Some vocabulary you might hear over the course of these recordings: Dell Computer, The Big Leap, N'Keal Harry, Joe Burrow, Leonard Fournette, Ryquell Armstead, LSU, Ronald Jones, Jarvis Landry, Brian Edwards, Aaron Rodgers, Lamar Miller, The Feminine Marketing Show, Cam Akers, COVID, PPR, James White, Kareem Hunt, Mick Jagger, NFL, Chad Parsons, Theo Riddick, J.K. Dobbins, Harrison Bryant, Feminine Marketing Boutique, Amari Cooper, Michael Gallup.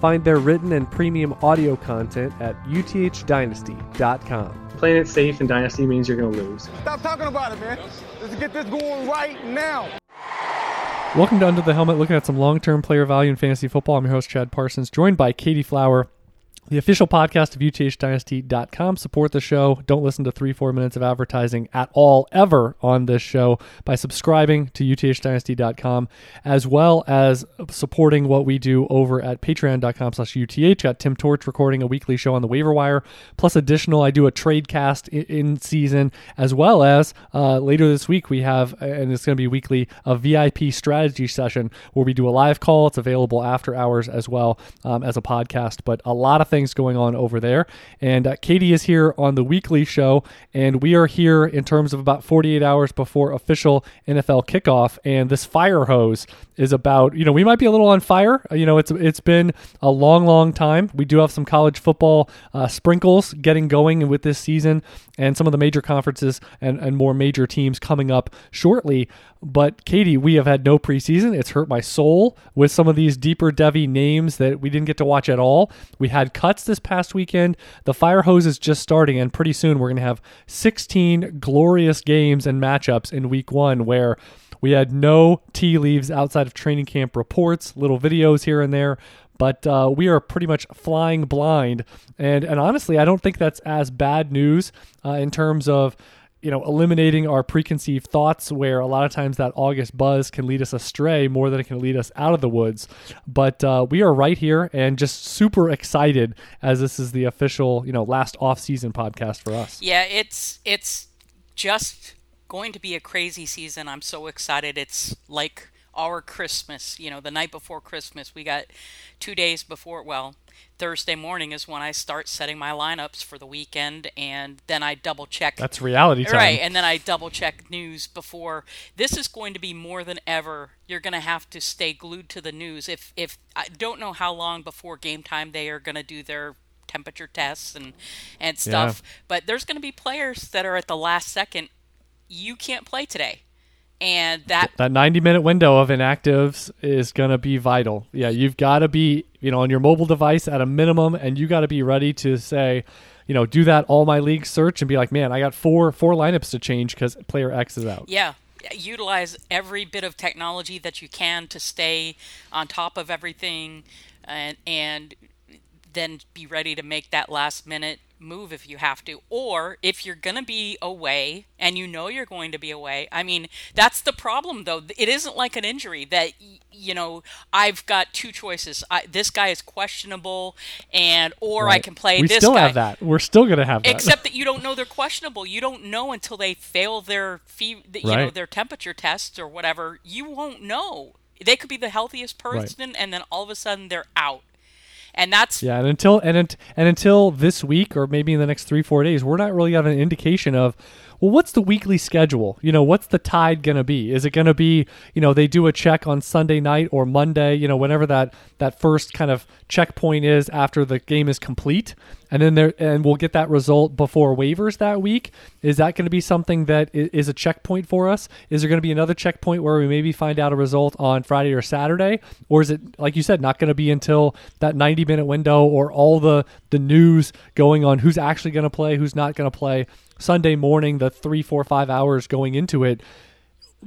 Find their written and premium audio content at UTHDynasty.com. Playing it safe in Dynasty means you're going to lose. Stop talking about it, man. Let's get this going right now. Welcome to Under the Helmet, looking at some long-term player value in fantasy football. I'm your host, Chad Parsons, joined by Katie Flower, the official podcast of UTHDynasty.com. Support the show. Don't listen to 3-4 minutes of advertising at all ever on this show by subscribing to UTHDynasty.com, as well as supporting what we do over at Patreon.com/UTH. Got Tim Torch recording a weekly show on the waiver wire, plus additional, I do a trade cast in season, as well as later this week we have, and it's going to be weekly, a VIP strategy session where we do a live call. It's available after hours as well as a podcast, but a lot of things going on over there. And Katie is here on the weekly show, and we are here in terms of about 48 hours before official NFL kickoff. And this fire hose is about, you know, we might be a little on fire. You know, it's been a long time. We do have some college football sprinkles getting going with this season and some of the major conferences and more major teams coming up shortly. But Katie, we have had no preseason. It's hurt my soul with some of these deeper Devy names that we didn't get to watch at all. We had cuts this past weekend. The fire hose is just starting, and pretty soon we're going to have 16 glorious games and matchups in week one where we had no tea leaves outside of training camp reports, little videos here and there. But we are pretty much flying blind. And honestly, I don't think that's as bad news in terms of, you know, eliminating our preconceived thoughts, where a lot of times that August buzz can lead us astray more than it can lead us out of the woods. But we are right here and just super excited, as this is the official, you know, last off-season podcast for us. Yeah, it's just going to be a crazy season. I'm so excited. It's like our Christmas, you know, the night before Christmas. We got 2 days before, well, Thursday morning is when I start setting my lineups for the weekend, and then I double check. That's reality time. Right, and then I double check news before. This is going to be more than ever. You're going to have to stay glued to the news. If I don't know how long before game time they are going to do their temperature tests and stuff, yeah. But there's going to be players that are at the last second. You can't play today. And that 90-minute window of inactives is going to be vital. Yeah, you've got to be, you know, on your mobile device at a minimum, and you got to be ready to say, you know, do that all my league search and be like, man, I got four lineups to change because player X is out. Yeah, utilize every bit of technology that you can to stay on top of everything, and then be ready to make that last-minute move if you have to, or if you're going to be away and you know you're going to be away. I mean, that's the problem, though. It isn't like an injury that, you know, I've got two choices. This guy is questionable, and or right. I can play this guy. We still have that. We're still going to have that. Except that you don't know they're questionable. You don't know until they fail their temperature tests or whatever. You won't know. They could be the healthiest person, right, and then all of a sudden they're out. And that's until this week, or maybe in the next 3-4 days, we're not really having an indication of, well, what's the weekly schedule? You know, what's the tide going to be? Is it going to be, you know, they do a check on Sunday night or Monday, you know, whenever that first kind of checkpoint is after the game is complete, and then we'll get that result before waivers that week. Is that going to be something that is a checkpoint for us? Is there going to be another checkpoint where we maybe find out a result on Friday or Saturday? Or is it, like you said, not going to be until that 90-minute window or all the news going on who's actually going to play, who's not going to play? Sunday morning, the 3, 4, 5 hours going into it,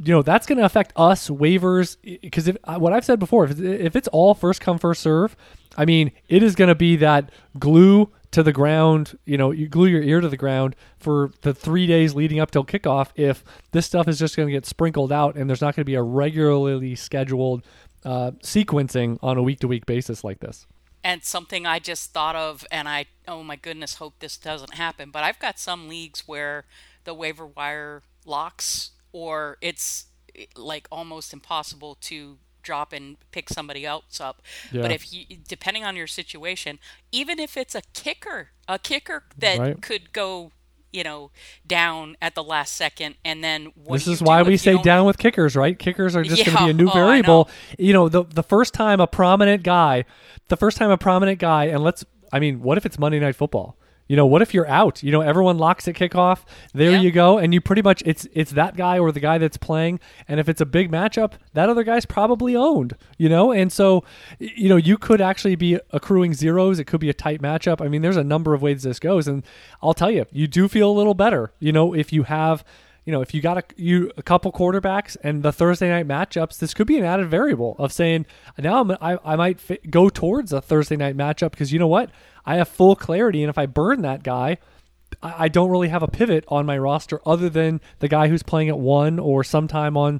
you know, that's going to affect us waivers. Because what I've said before, if it's all first come, first serve, I mean, it is going to be that glue to the ground, you know, you glue your ear to the ground for the 3 days leading up till kickoff. If this stuff is just going to get sprinkled out and there's not going to be a regularly scheduled sequencing on a week-to-week basis like this. And something I just thought of, and I, oh my goodness, hope this doesn't happen, but I've got some leagues where the waiver wire locks, or it's like almost impossible to drop and pick somebody else up. Yeah. But if you, depending on your situation, even if it's a kicker that could go, you know, down at the last second, and then what this is why we say down with kickers, right? Kickers are just going to be a new variable. You know, the first time a prominent guy, and what if it's Monday Night Football? You know, what if you're out? You know, everyone locks at kickoff. There you go. And you pretty much, it's that guy or the guy that's playing. And if it's a big matchup, that other guy's probably owned, you know? And so, you know, you could actually be accruing zeros. It could be a tight matchup. I mean, there's a number of ways this goes. And I'll tell you, you do feel a little better, you know, if you have, you know, if you got a couple quarterbacks and the Thursday night matchups, this could be an added variable of saying, now I might go towards a Thursday night matchup because you know what? I have full clarity, and if I burn that guy, I don't really have a pivot on my roster other than the guy who's playing at 1 or sometime on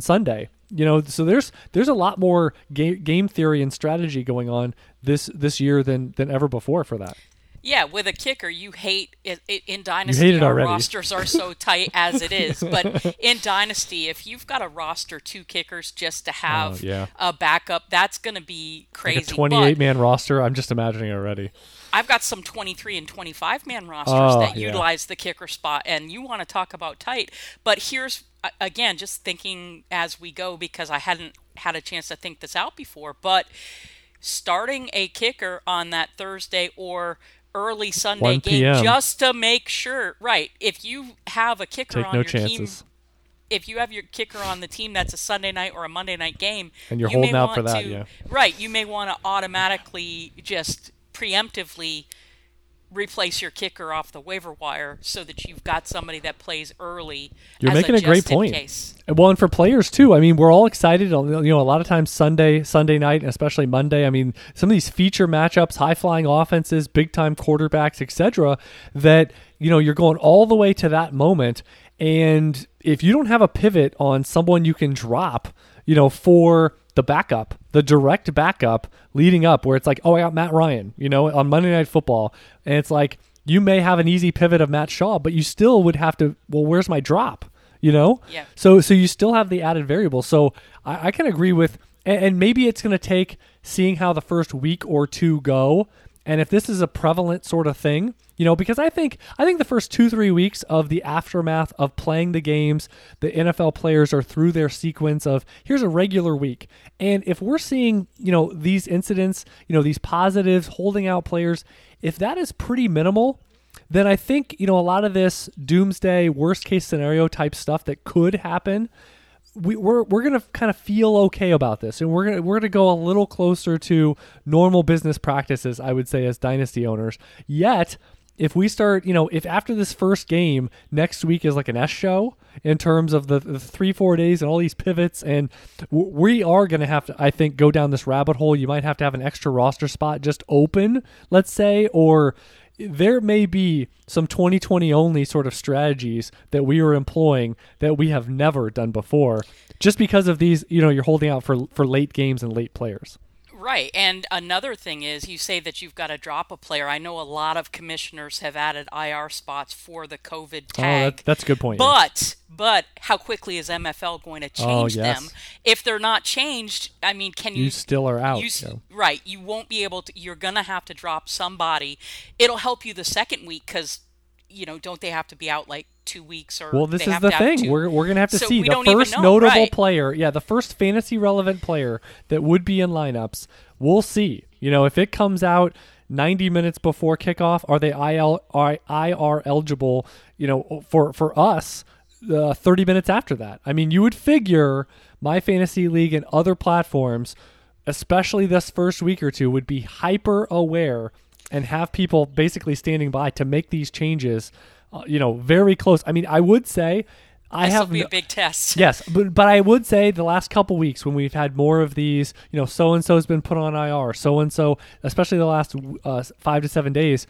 Sunday. You know, so there's a lot more game theory and strategy going on this year than ever before for that. Yeah, with a kicker, you hate it. In Dynasty, our rosters are so tight as it is. But in Dynasty, if you've got a roster, 2 kickers just to have a backup, that's going to be crazy. Like a 28-man roster, I'm just imagining already. I've got some 23 and 25-man rosters that utilize the kicker spot, and you want to talk about tight. But here's, again, just thinking as we go because I hadn't had a chance to think this out before, but starting a kicker on that Thursday or early Sunday game just to make sure, right? If you have a kicker on your team, if you have your kicker on the team that's a Sunday night or a Monday night game, and you're holding out for that, you may want to automatically just preemptively replace your kicker off the waiver wire so that you've got somebody that plays early. You're making a great point. Well, and for players too. I mean, we're all excited. You know, a lot of times Sunday night, and especially Monday. I mean, some of these feature matchups, high flying offenses, big time quarterbacks, etc. That you know you're going all the way to that moment, and if you don't have a pivot on someone you can drop, you know, for the backup, the direct backup leading up where it's like, oh, I got Matt Ryan, you know, on Monday Night Football. And it's like, you may have an easy pivot of Matt Shaw, but you still would have to, well, where's my drop? You know? Yeah. So you still have the added variable. So I can agree with, and maybe it's going to take seeing how the first week or two go. And if this is a prevalent sort of thing, you know, because I think the first 2-3 weeks of the aftermath of playing the games, the NFL players are through their sequence of here's a regular week. And if we're seeing, you know, these incidents, you know, these positives, holding out players, if that is pretty minimal, then I think, you know, a lot of this doomsday worst case scenario type stuff that could happen, we're going to kind of feel okay about this, and we're going to go a little closer to normal business practices, I would say, as dynasty owners. Yet, if we start, you know, if after this first game next week is like an S show in terms of the 3-4 days and all these pivots, and we are going to have to, I think, go down this rabbit hole. You might have to have an extra roster spot just open, let's say, or there may be some 2020 only sort of strategies that we are employing that we have never done before just because of these, you know, you're holding out for late games and late players. Right. And another thing is you say that you've got to drop a player. I know a lot of commissioners have added IR spots for the COVID tag. Oh, that's a good point. But how quickly is MFL going to change them? If they're not changed, I mean, can you... You still are out. Right. You won't be able to... You're going to have to drop somebody. It'll help you the second week because, you know, don't they have to be out like 2 weeks or... Well, this is the thing. We're going to have to see. The first notable player, the first fantasy relevant player that would be in lineups, we'll see. You know, if it comes out 90 minutes before kickoff, are they IR eligible, you know, for us... 30 minutes after that. I mean, you would figure My Fantasy League and other platforms, especially this first week or two, would be hyper aware and have people basically standing by to make these changes, you know, very close. I mean, I would say this will be a big test. Yes, but I would say the last couple weeks when we've had more of these, you know, so-and-so's been put on IR, so-and-so, especially the last 5 to 7 days,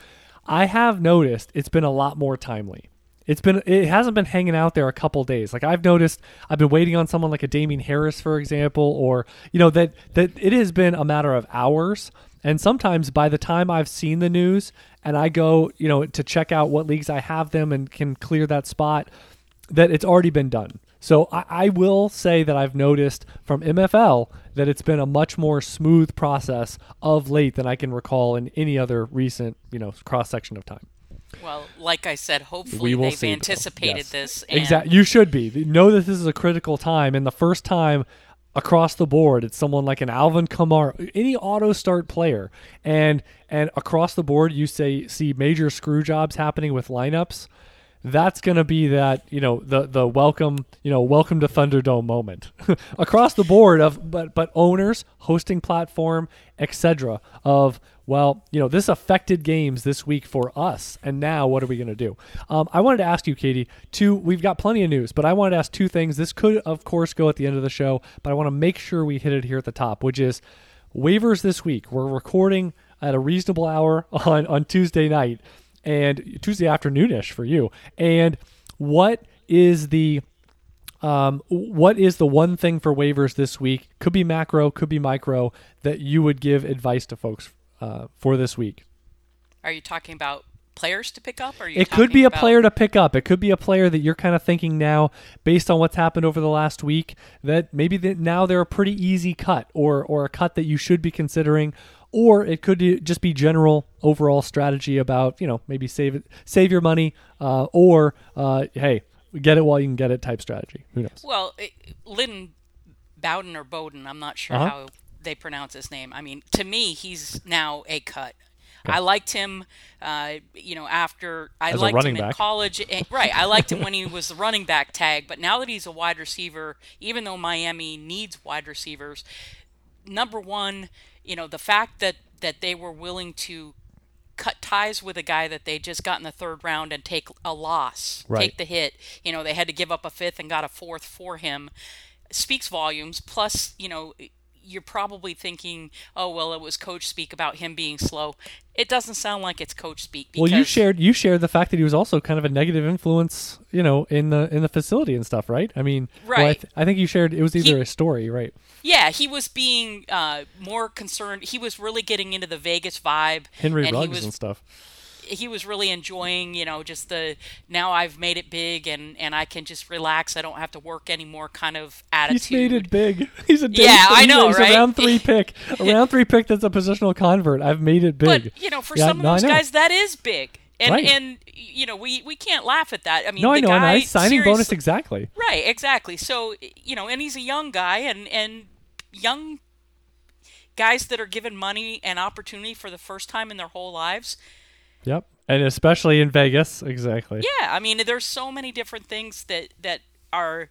I have noticed it's been a lot more timely. It hasn't been hanging out there a couple days. Like I've noticed, I've been waiting on someone like a Damien Harris, for example, or you know that it has been a matter of hours. And sometimes by the time I've seen the news and I go, you know, to check out what leagues I have them and can clear that spot, that it's already been done. So I will say that I've noticed from MFL that it's been a much more smooth process of late than I can recall in any other recent, cross-section of time. Well, like I said, hopefully they've anticipated this. Exactly. You should be. Know that this is a critical time, and the first time across the board, it's someone like an Alvin Kamara, any auto start player, and across the board you see major screw jobs happening with lineups. That's going to be that, the welcome to Thunderdome moment across the board of, but owners, hosting platform, etc. of, this affected games this week for us. And now what are we going to do? I wanted to ask you, Katie, we've got plenty of news, but I wanted to ask two things. This could, of course, go at the end of the show, but I want to make sure we hit it here at the top, which is waivers this week. We're recording at a reasonable hour on Tuesday night. And Tuesday afternoonish for you. And what is the one thing for waivers this week? Could be macro, could be micro, that you would give advice to folks for this week. Are you talking about players to pick up? It could be a player to pick up. It could be a player that you're kind of thinking now, based on what's happened over the last week, that maybe now they're a pretty easy cut or a cut that you should be considering. Or it could just be general overall strategy about, maybe save your money or hey, get it while you can get it type strategy. Who knows? Well, Lyndon Bowden or Bowden, I'm not sure how they pronounce his name. I mean, to me, he's now a cut. Okay. I liked him, after I As liked him back. In college. Right. I liked him when he was the running back tag. But now that he's a wide receiver, even though Miami needs wide receivers, number one, the fact that they were willing to cut ties with a guy that they just got in the third round and take a loss, right. Take the hit. They had to give up a fifth and got a fourth for him. Speaks volumes. Plus, you're probably thinking, oh, well, it was coach speak about him being slow. It doesn't sound like it's coach speak. Well, you shared the fact that he was also kind of a negative influence, in the facility and stuff, right? I mean, right. Well, I think you shared it was either a story, right? Yeah, he was being more concerned. He was really getting into the Vegas vibe, Henry Ruggs and stuff. He was really enjoying, just the now I've made it big and I can just relax. I don't have to work anymore kind of attitude. He's made it big. He's a He's a round three pick. A round three pick that's a positional convert. I've made it big. But, for some of those guys, that is big. And, right. and we can't laugh at that. I mean, the guy, and signing bonus, exactly. Right, exactly. So, and he's a young guy and young guys that are given money and opportunity for the first time in their whole lives – Yep, and especially in Vegas, exactly. Yeah, I mean, there's so many different things that are...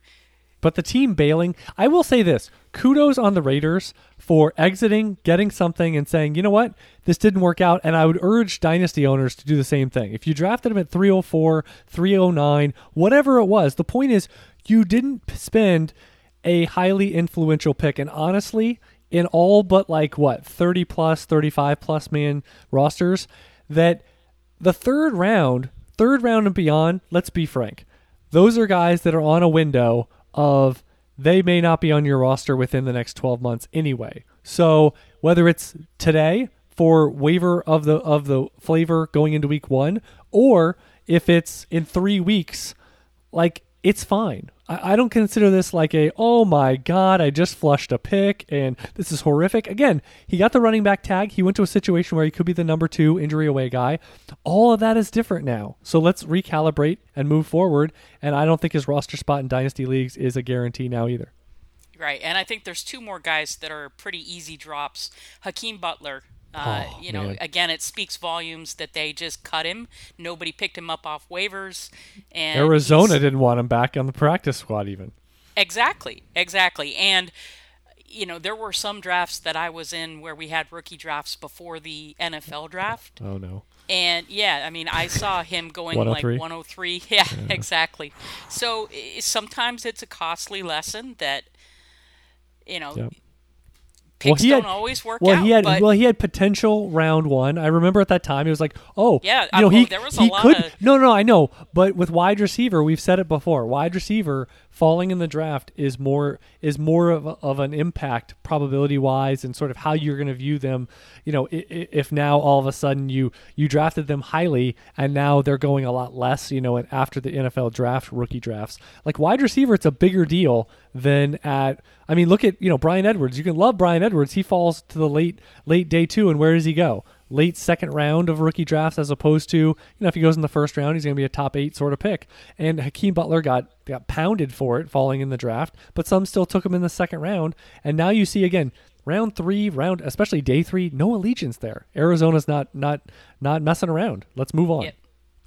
But the team bailing, I will say this, kudos on the Raiders for exiting, getting something, and saying, you know what, this didn't work out, and I would urge dynasty owners to do the same thing. If you drafted them at 304, 309, whatever it was, the point is you didn't spend a highly influential pick, and honestly, in all but 30-plus, 35-plus man rosters, that... The third round and beyond, let's be frank, those are guys that are on a window of they may not be on your roster within the next 12 months anyway. So whether it's today for waiver of the flavor going into week one, or if it's in 3 weeks, it's fine. I don't consider this like a, oh my God, I just flushed a pick and this is horrific. Again, he got the running back tag. He went to a situation where he could be the number 2 injury away guy. All of that is different now. So let's recalibrate and move forward. And I don't think his roster spot in dynasty leagues is a guarantee now either. Right. And I think there's two more guys that are pretty easy drops. Hakeem Butler. Man. Again, it speaks volumes that they just cut him. Nobody picked him up off waivers. And Arizona didn't want him back on the practice squad even. Exactly. And, there were some drafts that I was in where we had rookie drafts before the NFL draft. Oh, no. And, I saw him going 103? 103. Yeah, exactly. So sometimes it's a costly lesson that, Yep. Picks don't always work out. He had potential round one. I remember at that time, it was like, oh. Yeah, there was a lot of... No, I know. But with wide receiver, we've said it before. Wide receiver falling in the draft is more of an impact probability wise, and sort of how you're going to view them. You know, if now all of a sudden you drafted them highly and now they're going a lot less, you know, and after the NFL draft, rookie drafts, like wide receiver, it's a bigger deal than at, I mean, look at, you know, Brian Edwards. You can love Brian Edwards. He falls to the late day two. And where does he go? Late second round of rookie drafts, as opposed to, you know, if he goes in the first round, he's going to be a top 8 sort of pick. And Hakeem Butler got pounded for it falling in the draft, but some still took him in the second round. And now you see again, round 3, especially day 3, no allegiance there. Arizona's not messing around. Let's move on.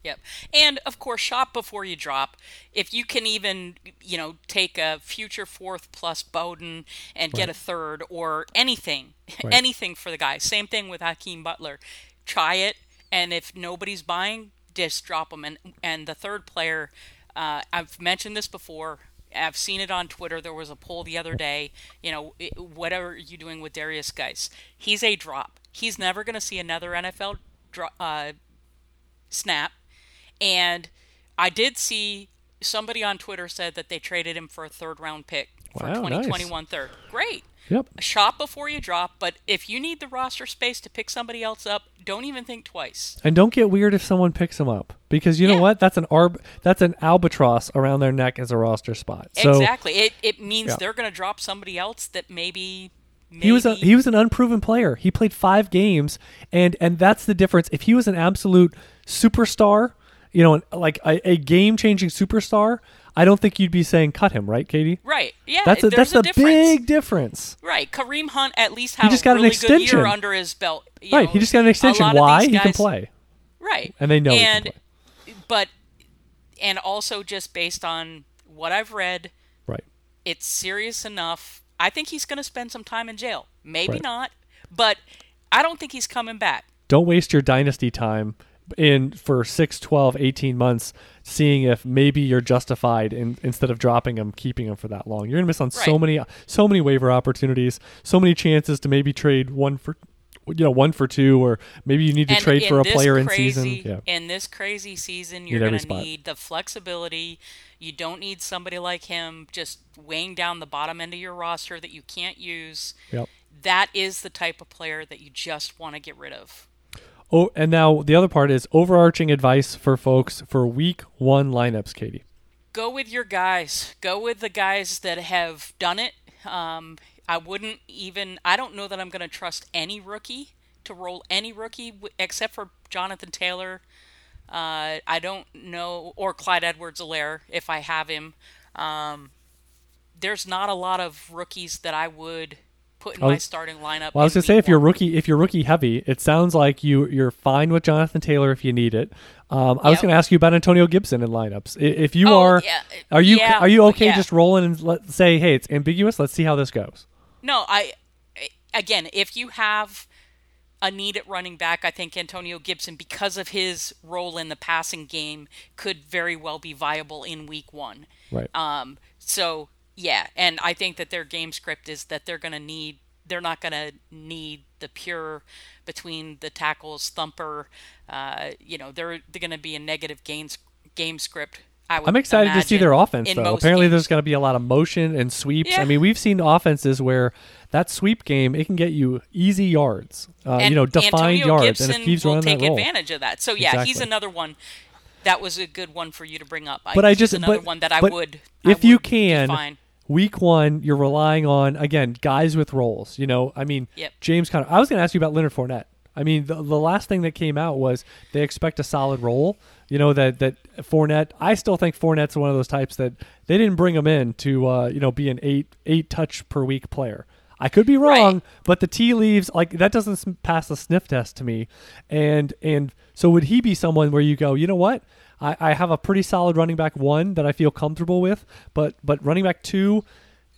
Yep. And of course, shop before you drop. If you can even, you know, take a future 4th plus Bowden and get a 3rd or anything, anything for the guy. Same thing with Hakeem Butler. Try it. And if nobody's buying, just drop them. And the 3rd player, I've mentioned this before. I've seen it on Twitter. There was a poll the other day, you know, whatever you're doing with Darius Guice, he's a drop. He's never going to see another NFL snap. And I did see somebody on Twitter said that they traded him for a 3rd-round pick for 2021 3rd. Great. Yep. Shop before you drop, but if you need the roster space to pick somebody else up, don't even think twice. And don't get weird if someone picks him up, because you know what? That's an albatross around their neck as a roster spot. So, exactly. It means they're going to drop somebody else that maybe... He was an unproven player. He played 5 games, and that's the difference. If he was an absolute superstar, you know, like a game-changing superstar, I don't think you'd be saying cut him, right, Katie? Right. Yeah. That's a big difference. Right. Kareem Hunt at least had a really good year under his belt. Right. He just got an extension. Why? He can play. Right. And they know he can play. And also just based on what I've read, right, it's serious enough. I think he's going to spend some time in jail. Maybe not, but I don't think he's coming back. Don't waste your dynasty time in for 6, 12, 18 months seeing if maybe you're justified in, instead of dropping him, keeping him for that long. You're going to miss on so many waiver opportunities, so many chances to maybe trade one for two, or maybe you need to trade for a player in season. Yeah. In this crazy season, you're going to need the flexibility. You don't need somebody like him just weighing down the bottom end of your roster that you can't use. Yep. That is the type of player that you just want to get rid of. Oh, and now the other part is overarching advice for folks for week 1 lineups, Katie. Go with your guys. Go with the guys that have done it. I don't know that I'm going to trust any rookie to roll any rookie except for Jonathan Taylor. I don't know, or Clyde Edwards-Helaire if I have him. There's not a lot of rookies that I would put in my starting lineup. Well, I was going to say if you're rookie heavy, it sounds like you're fine with Jonathan Taylor if you need it. I was going to ask you about Antonio Gibson in lineups. If you are you okay just rolling and let's say, hey, it's ambiguous, let's see how this goes? No, again, if you have a need at running back, I think Antonio Gibson, because of his role in the passing game, could very well be viable in week 1. Right. So yeah, and I think that their game script is that they're not going to need the pure between the tackles thumper. They're going to be a negative game script. I'm excited to see their offense, though. Apparently, there's going to be a lot of motion and sweeps. Yeah. I mean, we've seen offenses where that sweep game, it can get you easy yards, defined yards, and if he's running that role, Antonio Gibson will take advantage of that. So yeah, exactly. He's another one. That was a good one for you to bring up. If you can define. Week 1, you're relying on, again, guys with roles. You know, I mean, James Conner. I was going to ask you about Leonard Fournette. I mean, the last thing that came out was they expect a solid role. You know, that Fournette, I still think Fournette's one of those types that they didn't bring him in to, be an eight touch per week player. I could be wrong, but the tea leaves, like, that doesn't pass the sniff test to me. And so would he be someone where you go, you know what? I have a pretty solid running back 1 that I feel comfortable with, but running back 2,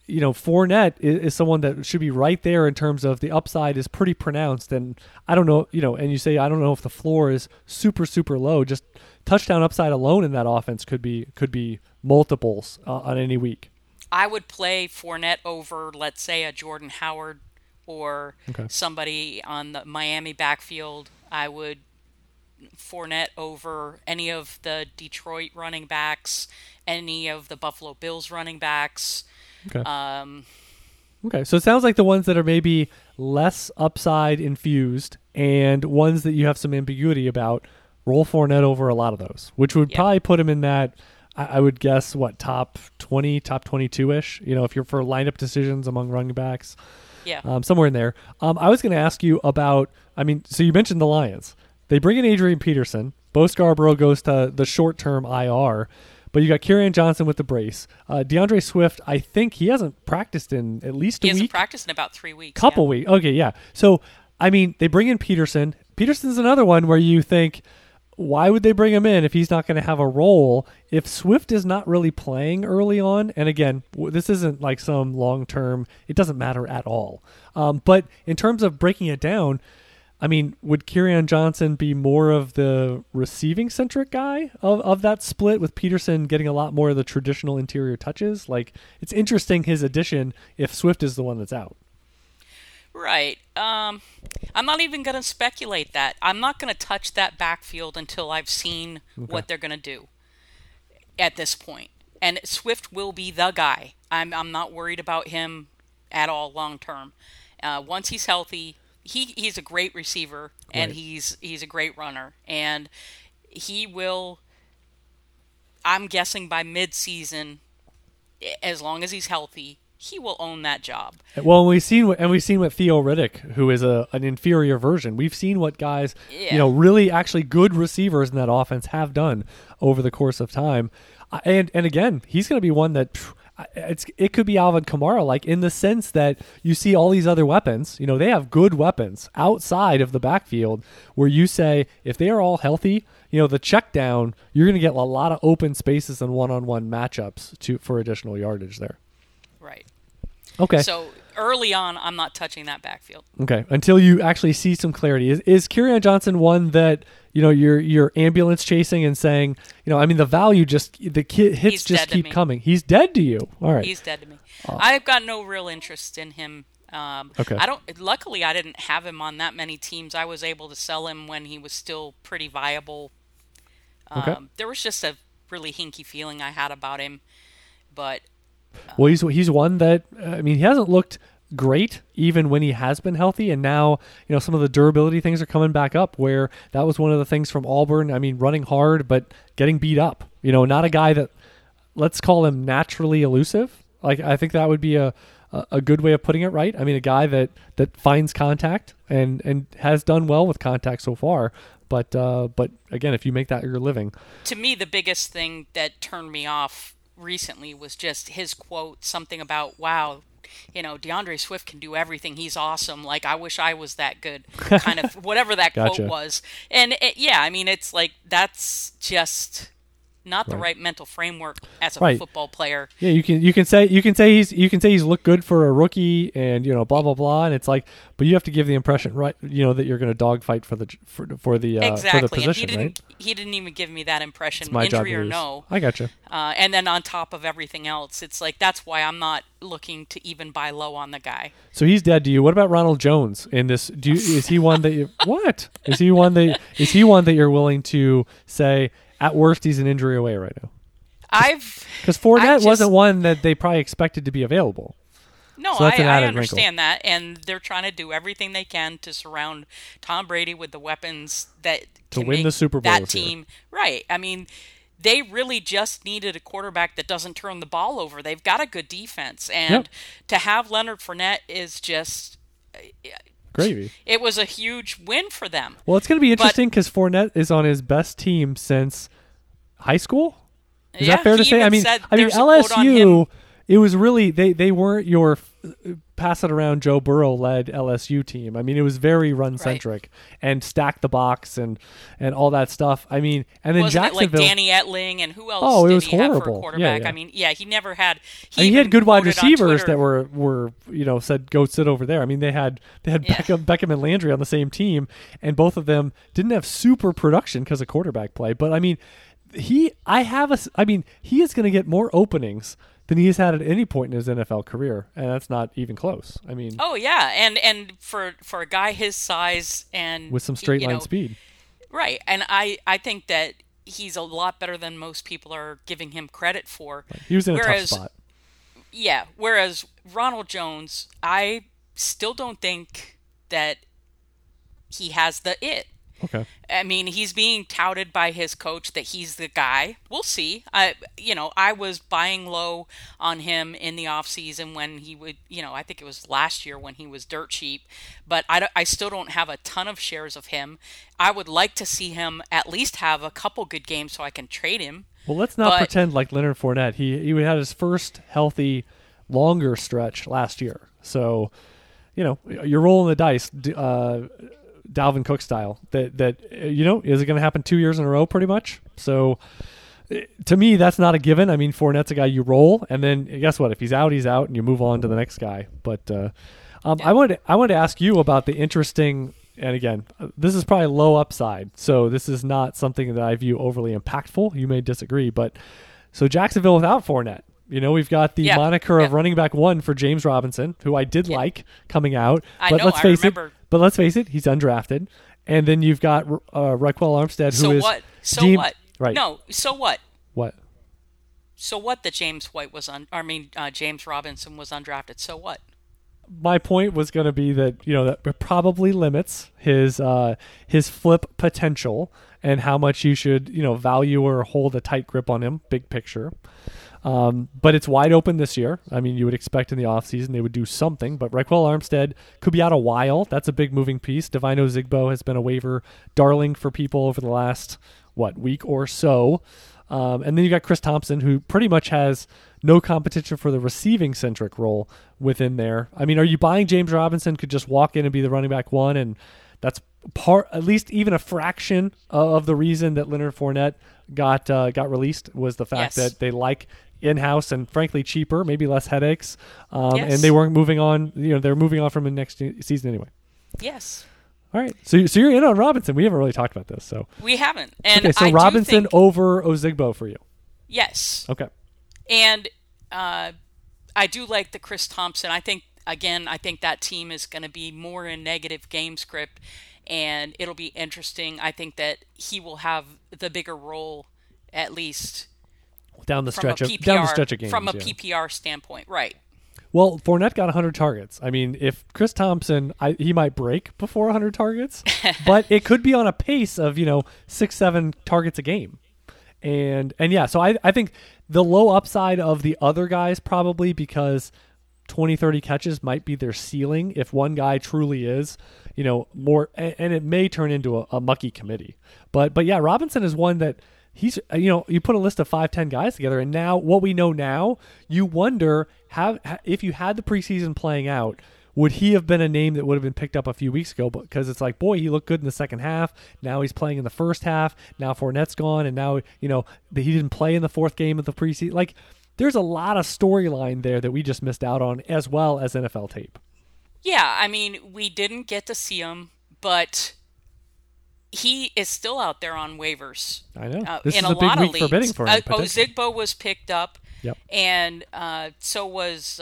you know, Fournette is someone that should be right there in terms of the upside is pretty pronounced. And I don't know, you know, and you say, I don't know if the floor is super, super low. Just touchdown upside alone in that offense could be multiples on any week. I would play Fournette over, let's say, a Jordan Howard or somebody on the Miami backfield. I would Fournette over any of the Detroit running backs, any of the Buffalo Bills running backs. Okay. Okay, so it sounds like the ones that are maybe less upside infused and ones that you have some ambiguity about, roll Fournette over a lot of those, which would probably put him in that, I would guess, what, top 20, top 22-ish, you know, if you're for lineup decisions among running backs. Yeah. Somewhere in there. I was going to ask you about, I mean, so you mentioned the Lions. They bring in Adrian Peterson. Bo Scarborough goes to the short-term IR. But you got Kieran Johnson with the brace. DeAndre Swift, I think he hasn't practiced in at least a week. He hasn't practiced in about 3 weeks. Couple weeks. Okay, yeah. So, I mean, they bring in Peterson. Peterson's another one where you think, why would they bring him in if he's not going to have a role? If Swift is not really playing early on, and again, this isn't like some long-term, it doesn't matter at all. But in terms of breaking it down, I mean, would Kerryon Johnson be more of the receiving-centric guy of that split, with Peterson getting a lot more of the traditional interior touches? Like, it's interesting, his addition, if Swift is the one that's out. Right. I'm not even going to speculate that. I'm not going to touch that backfield until I've seen what they're going to do at this point. And Swift will be the guy. I'm not worried about him at all long-term. Once he's healthy... He's a great receiver, and he's a great runner, and he will, I'm guessing by midseason, as long as he's healthy, he will own that job. Well, we've seen what Theo Riddick, who is an inferior version, we've seen what guys, you know, really actually good receivers in that offense have done over the course of time, and again, he's going to be one that. It could be Alvin Kamara, like, in the sense that you see all these other weapons, you know, they have good weapons outside of the backfield where you say, if they are all healthy, you know, the check down, you're going to get a lot of open spaces and one-on-one matchups for additional yardage there. Right. Okay. So early on, I'm not touching that backfield. Okay. Until you actually see some clarity. Is Kerryon Johnson one that, you know, you're ambulance chasing and saying, you know, I mean, the value just, the hits just keep coming. He's dead to you. All right. He's dead to me. I've got no real interest in him. Okay. Luckily, I didn't have him on that many teams. I was able to sell him when he was still pretty viable. Okay. There was just a really hinky feeling I had about him, but. Well, he's one that, I mean, he hasn't looked great even when he has been healthy, and now, you know, some of the durability things are coming back up, where that was one of the things from Auburn. I mean, running hard but getting beat up, you know, not a guy that, let's call him naturally elusive. Like, I think that would be a good way of putting it, right? I mean, a guy that finds contact and has done well with contact so far. But again, if you make that your living. To me, the biggest thing that turned me off recently was just his quote, something about, wow, you know, DeAndre Swift can do everything, he's awesome, like, I wish I was that good, kind of, whatever that quote was. And I mean, it's like, that's just not the right mental framework as a football player. Yeah, you can say he's looked good for a rookie, and, you know, blah blah blah, and it's like, but you have to give the impression, right, you know, that you're going to dogfight for the position. And he didn't even give me that impression. It's my injury job or no. I got you. And then on top of everything else, it's like, that's why I'm not looking to even buy low on the guy. So he's dead to you. What about Ronald Jones in this? Is he one that you what? Is he one that you're willing to say? At worst, he's an injury away right now. Because Fournette wasn't one that they probably expected to be available. No, so I understand that, and they're trying to do everything they can to surround Tom Brady with the weapons that to win the Super Bowl. That team, right? I mean, they really just needed a quarterback that doesn't turn the ball over. They've got a good defense, and to have Leonard Fournette is just. Gravy. It was a huge win for them. Well, it's going to be interesting because Fournette is on his best team since high school. Is that fair to say? I mean, LSU. It was really they weren't your pass it around Joe Burrow led LSU team. I mean, it was very run centric and stack the box and all that stuff. I mean, and then Jacksonville, like Danny Etling and who else? Oh, it was horrible. Have for a quarterback? Yeah. I mean, he never had. He had good wide receivers that were you know, said go sit over there. I mean, they had Beckham and Landry on the same team, and both of them didn't have super production because of quarterback play. But I mean, he is going to get more openings than he's had at any point in his NFL career, and that's not even close. I mean, and for a guy his size and with some straight line speed, right? And I think that he's a lot better than most people are giving him credit for. He was in a tough spot. Yeah, whereas Ronald Jones, I still don't think that he has the it. Okay. I mean, he's being touted by his coach that he's the guy. We'll see. I was buying low on him in the offseason when he would, I think it was last year when he was dirt cheap, but I still don't have a ton of shares of him. I would like to see him at least have a couple good games so I can trade him. Well, let's not pretend like Leonard Fournette. He had his first healthy, longer stretch last year. So, you're rolling the dice. Dalvin Cook style that is it going to happen 2 years in a row pretty much? So to me, that's not a given. I mean, Fournette's a guy you roll, and then guess what? If he's out, he's out, and you move on to the next guy. But I wanted to ask you about the interesting, and again, this is probably low upside, so this is not something that I view overly impactful. You may disagree, but so Jacksonville without Fournette. We've got the moniker of running back one for James Robinson, who I did like coming out. Let's face it, he's undrafted. And then you've got Ryquell Armstead, who is... So what? Right. No, so what? What? So what that James White was... James Robinson was undrafted. So what? My point was going to be that, that probably limits his flip potential and how much you should, value or hold a tight grip on him, big picture. But it's wide open this year. I mean, you would expect in the offseason they would do something, but Ryquell Armstead could be out a while. That's a big moving piece. Devine Ozigbo has been a waiver darling for people over the last, week or so. And then you got Chris Thompson, who pretty much has no competition for the receiving-centric role within there. I mean, are you buying James Robinson could just walk in and be the running back one? And that's at least even a fraction of the reason that Leonard Fournette got released was the fact that they like in-house and frankly cheaper, maybe less headaches. And they weren't moving on. They're moving on from the next season anyway. Yes. All right. So you're in on Robinson. We haven't really talked about this. So we haven't. And okay. So Robinson over Ozigbo for you. Yes. Okay. And I do like the Chris Thompson. I think that team is going to be more in negative game script, and it'll be interesting. I think that he will have the bigger role, at least down the stretch of games from a PPR standpoint, right? Well, Fournette got 100 targets. I mean, if Chris Thompson, he might break before 100 targets, but it could be on a pace of 6-7 targets a game, and yeah. So I think the low upside of the other guys probably because 20-30 catches might be their ceiling if one guy truly is, more, and it may turn into a mucky committee. But yeah, Robinson is one that he's, you put a list of 5-10 guys together, and now what we know now, you wonder if you had the preseason playing out, would he have been a name that would have been picked up a few weeks ago? Because it's like, boy, he looked good in the second half. Now he's playing in the first half. Now Fournette's gone, and now he didn't play in the fourth game of the preseason. Like, there's a lot of storyline there that we just missed out on, as well as NFL tape. Yeah, I mean, we didn't get to see him, but he is still out there on waivers. I know. This is a big week for bidding for him. Ozigbo was picked up, and so was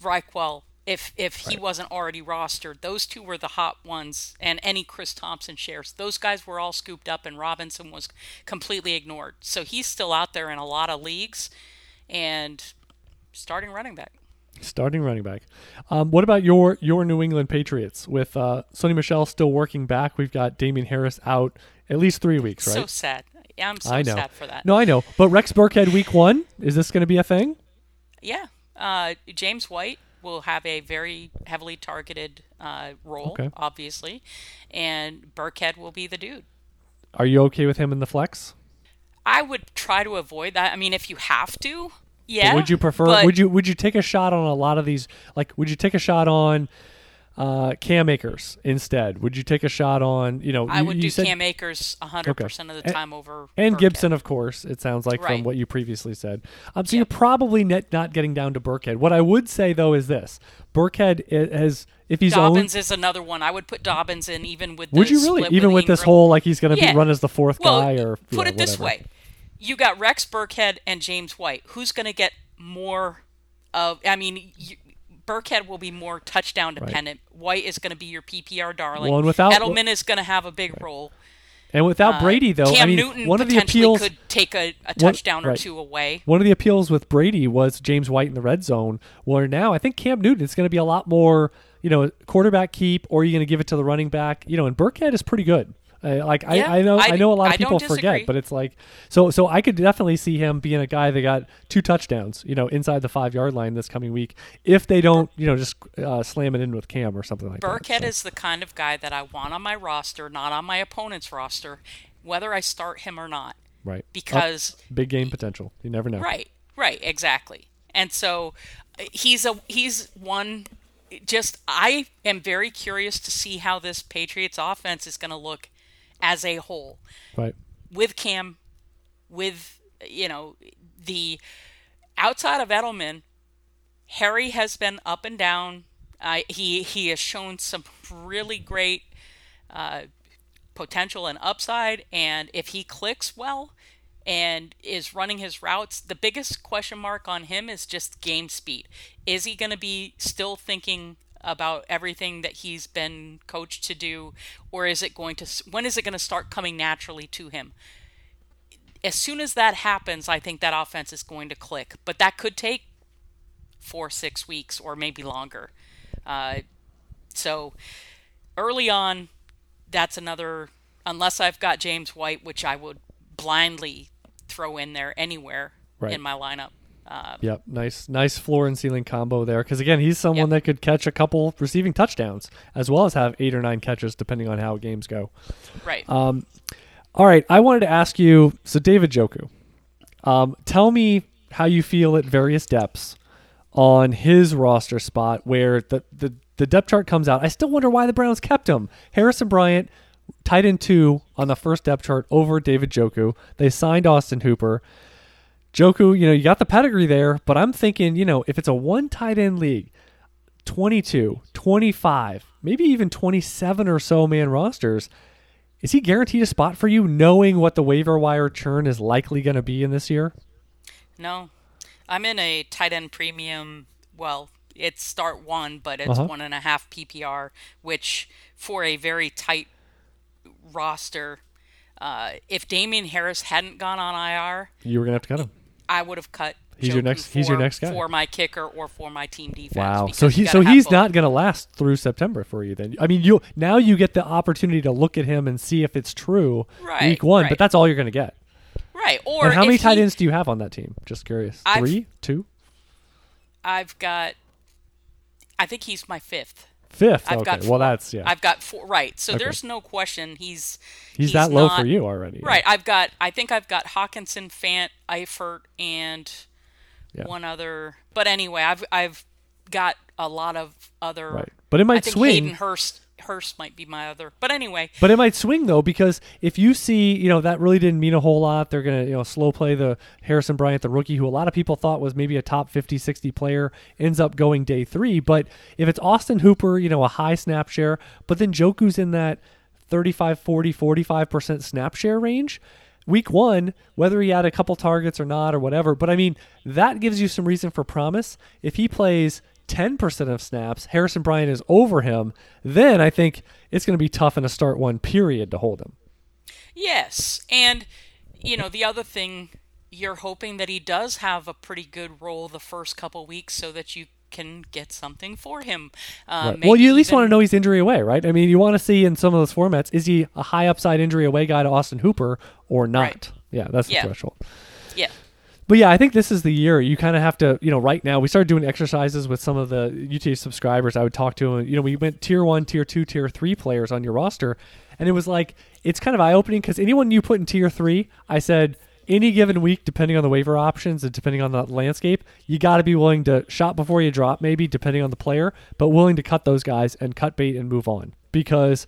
Ryquell, if he wasn't already rostered. Those two were the hot ones, and any Chris Thompson shares. Those guys were all scooped up, and Robinson was completely ignored. So he's still out there in a lot of leagues. And starting running back. What about your New England Patriots with Sonny Michel still working back? We've got Damien Harris out at least 3 weeks, right? So sad. I'm so sad for that. No, I know. But Rex Burkhead week one, is this going to be a thing? Yeah. James White will have a very heavily targeted role, obviously, and Burkhead will be the dude. Are you okay with him in the flex? I would try to avoid that. I mean, if you have to. Yeah. But would you prefer? Would you take a shot on a lot of these? Like, would you take a shot on Cam Akers instead? Would you take a shot on I would do Cam Akers 100% of the time over and Burkhead. Gibson, of course. It sounds like from what you previously said. So you're probably not getting down to Burkhead. What I would say though is this: Burkhead has, if he's Dobbins owned, is another one. I would put Dobbins in even with. Would you really even with this whole like he's going to be run as the fourth guy or put it this way? You got Rex Burkhead and James White. Who's going to get more of... I mean, Burkhead will be more touchdown dependent. Right. White is going to be your PPR darling. Well, Edelman is going to have a big role. And without Brady, though, Cam Newton one of the appeals could take a touchdown or two away. One of the appeals with Brady was James White in the red zone. Well, now I think Cam Newton is going to be a lot more, quarterback keep, or you're going to give it to the running back. And Burkhead is pretty good. I know a lot of people forget, but it's like so I could definitely see him being a guy that got two touchdowns, inside the 5-yard line this coming week if they don't, just slam it in with Cam or something like that. Burkhead is the kind of guy that I want on my roster, not on my opponent's roster, whether I start him or not. Right. Because big game potential. You never know. Right, exactly. And so he's one. I am very curious to see how this Patriots offense is going to look as a whole, right? With Cam, with the outside of Edelman, Harry has been up and down. He has shown some really great potential and upside, and if he clicks well and is running his routes, the biggest question mark on him is just game speed. Is he going to be still thinking about everything that he's been coached to do, or when is it going to start coming naturally to him? As soon as that happens, I think that offense is going to click, but that could take 4-6 weeks or maybe longer. So early on, that's another, unless I've got James White, which I would blindly throw in there anywhere in my lineup. Yep, nice floor and ceiling combo there. Because again, he's someone that could catch a couple receiving touchdowns as well as have 8 or 9 catches depending on how games go. Right. All right, I wanted to ask you, so David Njoku, tell me how you feel at various depths on his roster spot where the depth chart comes out. I still wonder why the Browns kept him. Harrison Bryant, tight end 2 on the first depth chart over David Njoku. They signed Austin Hooper. Njoku, you got the pedigree there, but I'm thinking, if it's a one tight end league, 22, 25, maybe even 27 or so man rosters, is he guaranteed a spot for you knowing what the waiver wire churn is likely going to be in this year? No. I'm in a tight end premium, it's start 1, but it's 1.5 PPR, which for a very tight roster, if Damien Harris hadn't gone on IR, you were gonna have to cut him. I would have cut. He's your next guy for my kicker or for my team defense. Wow. So he's not gonna last through September for you. Then you get the opportunity to look at him and see if it's true week 1, but that's all you're gonna get. Right. Or and how many tight ends do you have on that team? Just curious. 3, 2. I've got. I think he's my fifth. Fifth. I've got 4. That's I've got 4. Right. So there's no question he's that low for you already. Right. Yeah. I think I've got Hawkinson, Fant, Eifert, and one other. But anyway, I've got a lot of other. Right. But it might swing. Hayden Hurst might be my other. But anyway. But it might swing though, because if you see, that really didn't mean a whole lot. They're going to, slow play the Harrison Bryant, the rookie, who a lot of people thought was maybe a top 50, 60 player, ends up going day 3. But if it's Austin Hooper, a high snap share, but then Njoku's in that 35, 40, 45% snap share range, week 1, whether he had a couple targets or not or whatever. But that gives you some reason for promise. If he plays 10% of snaps, Harrison Bryant is over him, then I think it's going to be tough in a start 1 period to hold him. Yes. And, the other thing, you're hoping that he does have a pretty good role the first couple weeks so that you can get something for him. Right. Well, you at least want to know he's injury away, right? You want to see in some of those formats, is he a high upside injury away guy to Austin Hooper or not? Right. Yeah, that's the threshold. Yeah. But yeah, I think this is the year you kind of have to, right now we started doing exercises with some of the UTH subscribers I would talk to. And, we went tier 1, tier 2, tier 3 players on your roster. And it was like, it's kind of eye-opening because anyone you put in tier 3, I said any given week, depending on the waiver options and depending on the landscape, you got to be willing to shop before you drop, maybe depending on the player, but willing to cut those guys and cut bait and move on. Because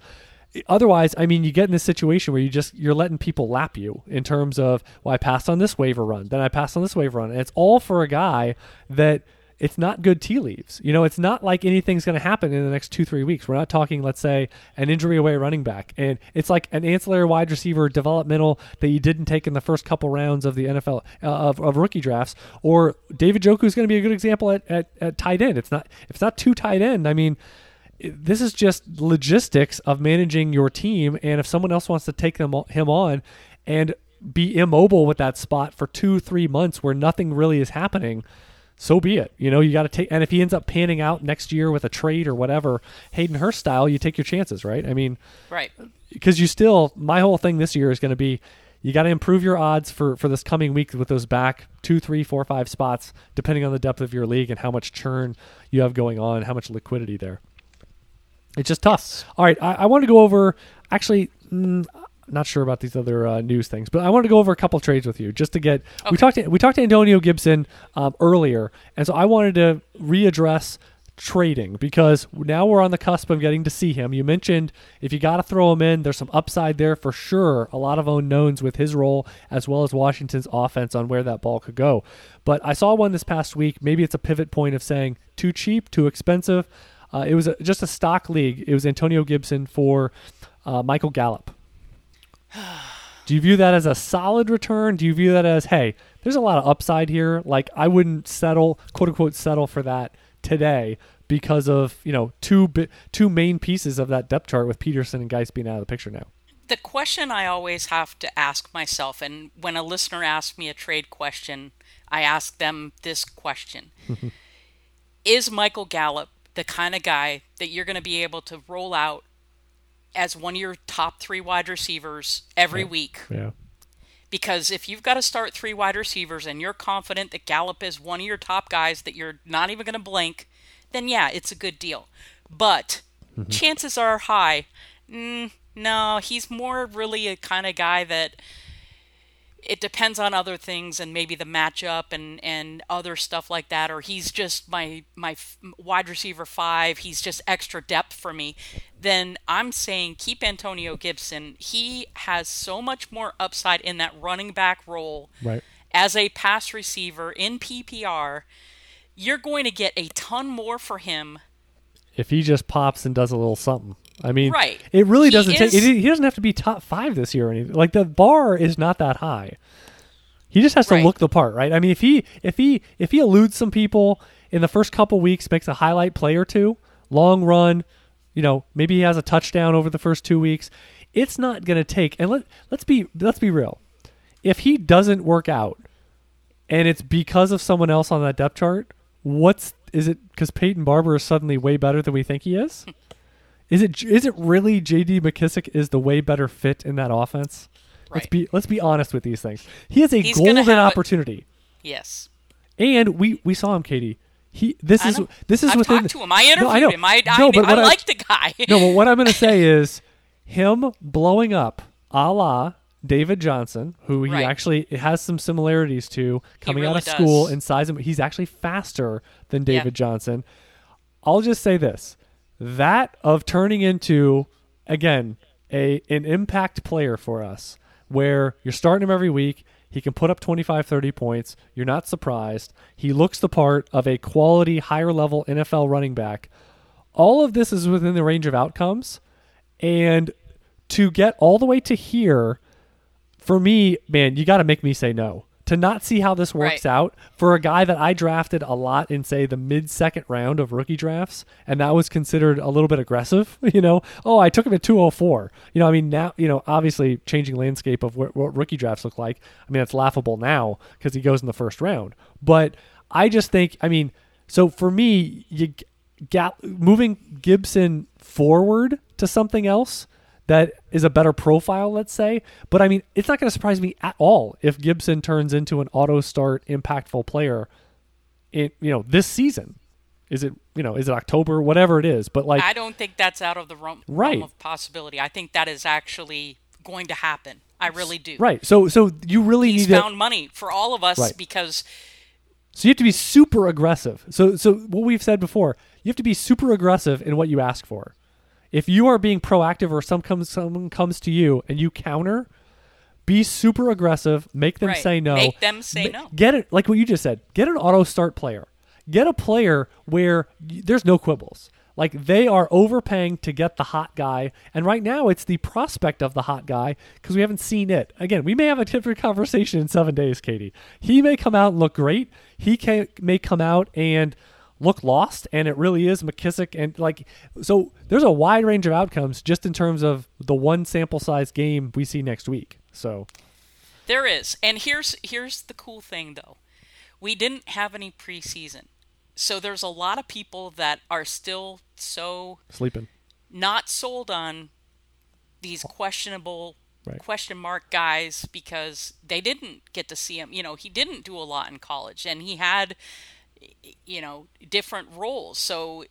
otherwise, you get in this situation where you're letting people lap you in terms of, I passed on this waiver run, then I passed on this waiver run. And it's all for a guy that it's not good tea leaves. It's not like anything's going to happen in the next 2-3 weeks. We're not talking, let's say, an injury away running back. And it's like an ancillary wide receiver developmental that you didn't take in the first couple rounds of the NFL of rookie drafts. Or David Njoku is going to be a good example at tight end. It's not, if it's not too tight end, this is just logistics of managing your team. And if someone else wants to take him on and be immobile with that spot for 2-3 months where nothing really is happening, so be it. You know, you got to take, and if he ends up panning out next year with a trade or whatever, Hayden Hurst style, you take your chances, right? I mean, right. Because you still, my whole thing this year is going to be, you got to improve your odds for this coming week with those back 2, 3, 4, 5 spots, depending on the depth of your league and how much churn you have going on, how much liquidity there. It's just tough. Yes. All right. I want to go over, actually, not sure about these other news things, but I wanted to go over a couple of trades with you just to get, okay. we talked to Antonio Gibson earlier. And so I wanted to readdress trading because now we're on the cusp of getting to see him. You mentioned if you got to throw him in, there's some upside there for sure. A lot of unknowns with his role as well as Washington's offense on where that ball could go. But I saw one this past week. Maybe it's a pivot point of saying too cheap, too expensive. It was just a stock league. It was Antonio Gibson for Michael Gallup. Do you view that as a solid return? Do you view that as, hey, there's a lot of upside here. Like, I wouldn't settle, quote unquote, settle for that today because of, you know, two main pieces of that depth chart with Peterson and Geis being out of the picture now. The question I always have to ask myself, and when a listener asks me a trade question, I ask them this question. Is Michael Gallup the kind of guy that you're going to be able to roll out as one of your top 3 wide receivers every week? Yeah. Because if you've got to start 3 wide receivers and you're confident that Gallup is one of your top guys that you're not even going to blink, then yeah, it's a good deal. But chances are high. No, he's more really a kind of guy that it depends on other things and maybe the matchup and other stuff like that. Or he's just my wide receiver 5. He's just extra depth for me. Then I'm saying keep Antonio Gibson. He has so much more upside in that running back role. Right. As a pass receiver in PPR, you're going to get a ton more for him. If he just pops and does a little something. I mean, right. It really doesn't take, he doesn't have to be top 5 this year or anything. Like, the bar is not that high. He just has to look the part, right? I mean, if he eludes some people in the first couple weeks, makes a highlight play or two, long run, you know, maybe he has a touchdown over the first 2 weeks. It's not going to take, and let's be real. If he doesn't work out and it's because of someone else on that depth chart, is it because Peyton Barber is suddenly way better than we think he is? Is it really J.D. McKissic is the way better fit in that offense? Right. Let's be honest with these things. He has He's golden opportunity. Yes. And we saw him, Katie. I've within. Talked to him. I interviewed him. I like the guy. No, but what I'm going to say is him blowing up, a la David Johnson, who he actually has some similarities to, coming out of school in size. He's actually faster than David Johnson. I'll just say this. That of turning into, again, an impact player for us where you're starting him every week. He can put up 25, 30 points. You're not surprised. He looks the part of a quality, higher-level NFL running back. All of this is within the range of outcomes. And to get all the way to here, for me, man, you got to make me say no. To not see how this works out for a guy that I drafted a lot in, say, the mid-second round of rookie drafts, and that was considered a little bit aggressive, you know? Oh, I took him at 204. You know, I mean, now, you know, obviously changing landscape of what rookie drafts look like. I mean, it's laughable now because he goes in the first round. But I just think, I mean, so for me, moving Gibson forward to something else that is a better profile, let's say. But, I mean, it's not going to surprise me at all if Gibson turns into an auto-start impactful player this season. Is it October, whatever it is? But I don't think that's out of the realm of possibility. I think that is actually going to happen. I really do. Right. So you really need found money for all of us because... So you have to be super aggressive. So what we've said before, you have to be super aggressive in what you ask for. If you are being proactive or someone comes to you and you counter, be super aggressive. Make them say no. Make them say no. Get it, like what you just said. Get an auto-start player. Get a player where there's no quibbles. Like, they are overpaying to get the hot guy. And right now, it's the prospect of the hot guy because we haven't seen it. Again, we may have a different conversation in 7 days, Katie. He may come out and look great. He may come out and... look lost, and it really is McKissick. And like, so there's a wide range of outcomes just in terms of the one sample size game we see next week. So there is. And here's the cool thing though. We didn't have any preseason. So there's a lot of people that are still so sleeping, not sold on these questionable question mark guys because they didn't get to see him. You know, he didn't do a lot in college and he had, you know, different roles. So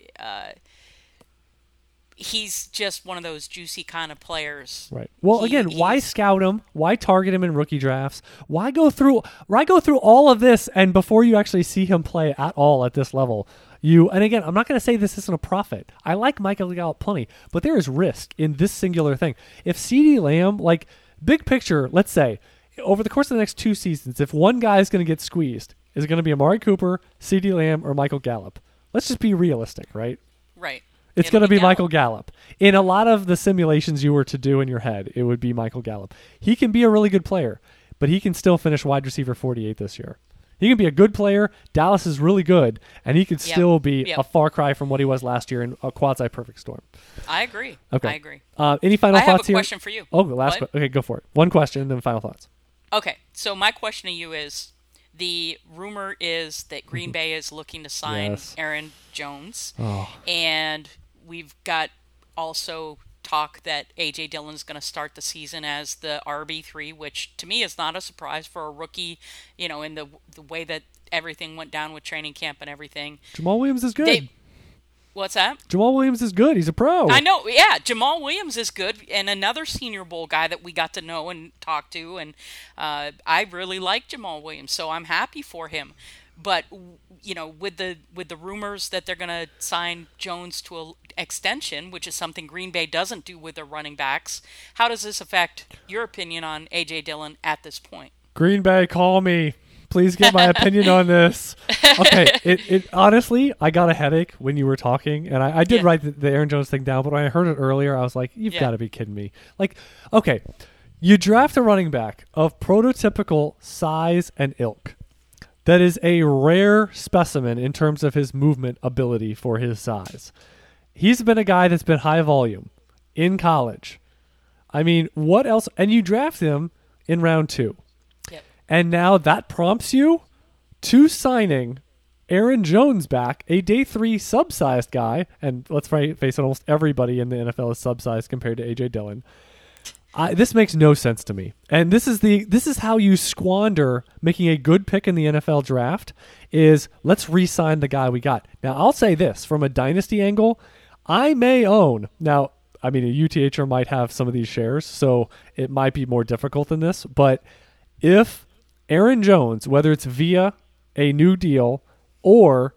he's just one of those juicy kind of players. Right. Well, again, why scout him? Why target him in rookie drafts? Why go through all of this and before you actually see him play at all at this level? And again, I'm not going to say this isn't a profit. I like Michael Gallup plenty, but there is risk in this singular thing. If CeeDee Lamb, like big picture, let's say over the course of the next two seasons, if one guy is going to get squeezed, is it going to be Amari Cooper, CeeDee Lamb, or Michael Gallup? Let's just be realistic, right? Right. It's going to be Michael Gallup. In a lot of the simulations you were to do in your head, it would be Michael Gallup. He can be a really good player, but he can still finish wide receiver 48 this year. He can be a good player. Dallas is really good, and he could still be a far cry from what he was last year in a quasi-perfect storm. I agree. Okay. I agree. Any final thoughts here? I have a question for you. Oh, okay, go for it. One question, then final thoughts. Okay, so my question to you is, the rumor is that Green Bay is looking to sign Aaron Jones, and we've got also talk that A.J. Dillon's going to start the season as the RB3, which to me is not a surprise for a rookie, you know, in the way that everything went down with training camp and everything. Jamal Williams is good. What's that? Jamal Williams is good. He's a pro. I know. Yeah, Jamal Williams is good. And another Senior Bowl guy that we got to know and talk to. And I really like Jamal Williams, so I'm happy for him. But, you know, with the rumors that they're going to sign Jones to an extension, which is something Green Bay doesn't do with their running backs, how does this affect your opinion on A.J. Dillon at this point? Green Bay, call me. Please get my opinion on this. Okay, it honestly, I got a headache when you were talking, and I did write the Aaron Jones thing down, but when I heard it earlier, I was like, you've got to be kidding me. Like, okay, you draft a running back of prototypical size and ilk. That is a rare specimen in terms of his movement ability for his size. He's been a guy that's been high volume in college. I mean, what else? And you draft him in round 2. Yep. And now that prompts you to signing Aaron Jones back, a day 3 subsized guy. And let's face it, almost everybody in the NFL is subsized compared to A.J. Dillon. This makes no sense to me, and this is how you squander making a good pick in the NFL draft. Is let's re-sign the guy we got. Now I'll say this from a dynasty angle, I may own now. I mean, a UTHer might have some of these shares, so it might be more difficult than this. But if Aaron Jones, whether it's via a new deal or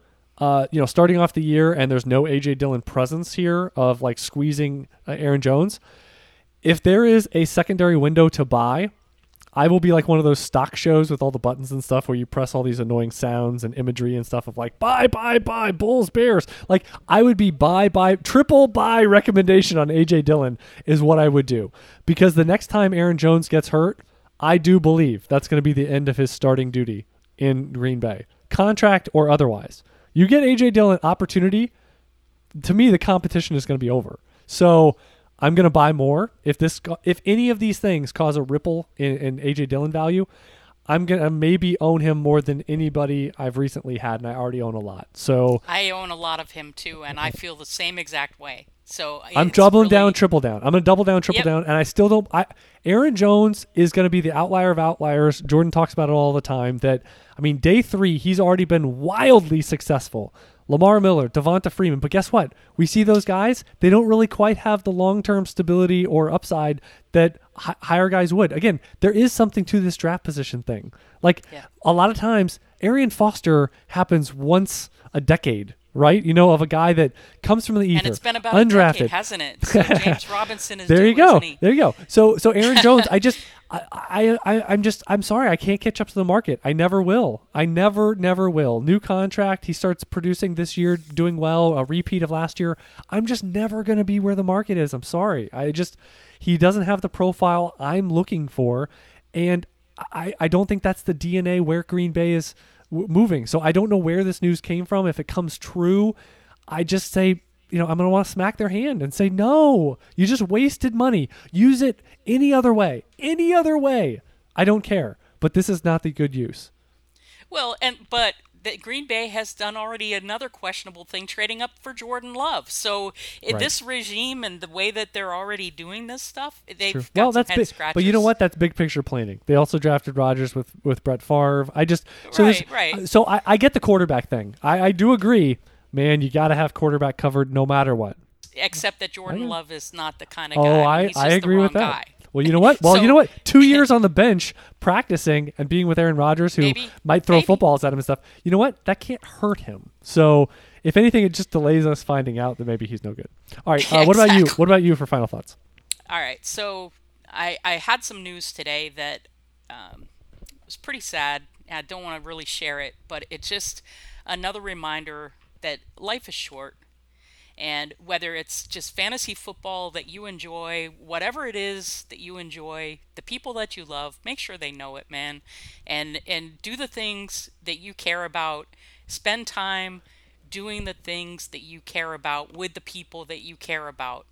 starting off the year, and there's no AJ Dillon presence here of like squeezing Aaron Jones. If there is a secondary window to buy, I will be like one of those stock shows with all the buttons and stuff where you press all these annoying sounds and imagery and stuff of like, buy, Bulls, Bears. Like I would be triple buy recommendation on A.J. Dillon is what I would do. Because the next time Aaron Jones gets hurt, I do believe that's going to be the end of his starting duty in Green Bay, contract or otherwise. You get A.J. Dillon opportunity, to me the competition is going to be over. So I'm going to buy more. If any of these things cause a ripple in A.J. Dillon value, I'm going to maybe own him more than anybody I've recently had, and I already own a lot. So I own a lot of him, too, and I feel the same exact way. So I'm doubling down, triple down. I'm going to double down, triple down, and I still don't... Aaron Jones is going to be the outlier of outliers. Jordan talks about it all the time that, I mean, day 3, he's already been wildly successful. Lamar Miller, Devonta Freeman. But guess what? We see those guys, they don't really quite have the long-term stability or upside that higher guys would. Again, there is something to this draft position thing. Like a lot of times, Arian Foster happens once a decade, right? You know, of a guy that comes from the ether. And it's been about undrafted. A decade, hasn't it? So James Robinson is there you go. There you go. So Aaron Jones, I'm sorry, I can't catch up to the market. I never will. I never will. New contract. He starts producing this year, doing well, a repeat of last year. I'm just never going to be where the market is. I'm sorry. He doesn't have the profile I'm looking for. And I don't think that's the DNA where Green Bay is moving. So I don't know where this news came from. If it comes true, I just say, you know, I'm going to want to smack their hand and say, no, you just wasted money. Use it any other way. Any other way. I don't care. But this is not the good use. Well, but that Green Bay has done already another questionable thing, trading up for Jordan Love. So right. This regime and the way that they're already doing this stuff, they've got some head scratches. But you know what? That's big picture planning. They also drafted Rodgers with Brett Favre. So I get the quarterback thing. I do agree. Man, you got to have quarterback covered no matter what. Except that Jordan Love is not the kind of guy. I agree with that. Guy. Well, you know what? 2 years on the bench practicing and being with Aaron Rodgers, who might throw footballs at him and stuff, you know what? That can't hurt him. So if anything, it just delays us finding out that maybe he's no good. All right. What about you? What about you for final thoughts? All right. So I had some news today that was pretty sad. I don't want to really share it, but it's just another reminder that life is short. And whether it's just fantasy football that you enjoy, whatever it is that you enjoy, the people that you love, make sure they know it, man. And do the things that you care about. Spend time doing the things that you care about with the people that you care about.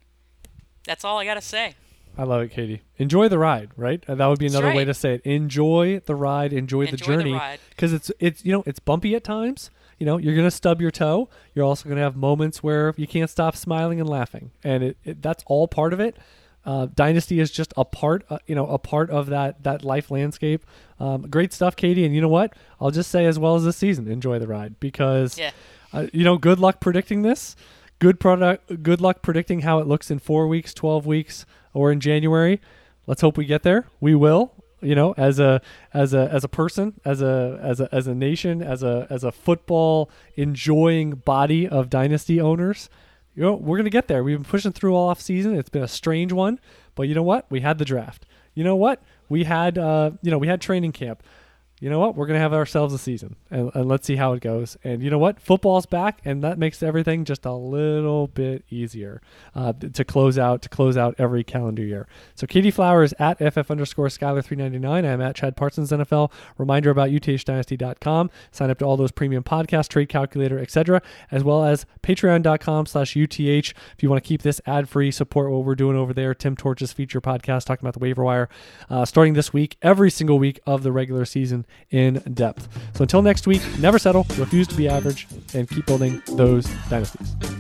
That's all I got to say. I love it, Katie. Enjoy the ride, right? That would be another way to say it. Enjoy the ride. Enjoy the journey. Because it's bumpy at times. You know, you're going to stub your toe. You're also going to have moments where you can't stop smiling and laughing. And that's all part of it. Dynasty is just a part of that life landscape. Great stuff, Katie. And you know what? I'll just say, as well as this season, enjoy the ride. Because, good luck predicting this. Good luck predicting how it looks in 4 weeks, 12 weeks, or in January. Let's hope we get there. We will. You know, as a person, as a nation, as a football enjoying body of dynasty owners, you know, we're gonna get there. We've been pushing through all off season. It's been a strange one, but you know what? We had the draft. You know what? We had we had training camp. You know what? We're gonna have ourselves a season, and let's see how it goes. And you know what? Football's back, and that makes everything just a little bit easier to close out every calendar year. So Katie Flower is at FF_Skyler399. I'm at Chad Parsons NFL. Reminder about UTHDynasty.com. Sign up to all those premium podcasts, trade calculator, etc., as well as Patreon.com/UTH. If you want to keep this ad free, support what we're doing over there. Tim Torch's feature podcast talking about the waiver wire, starting this week, every single week of the regular season, in depth. So until next week, never settle, refuse to be average, and keep building those dynasties.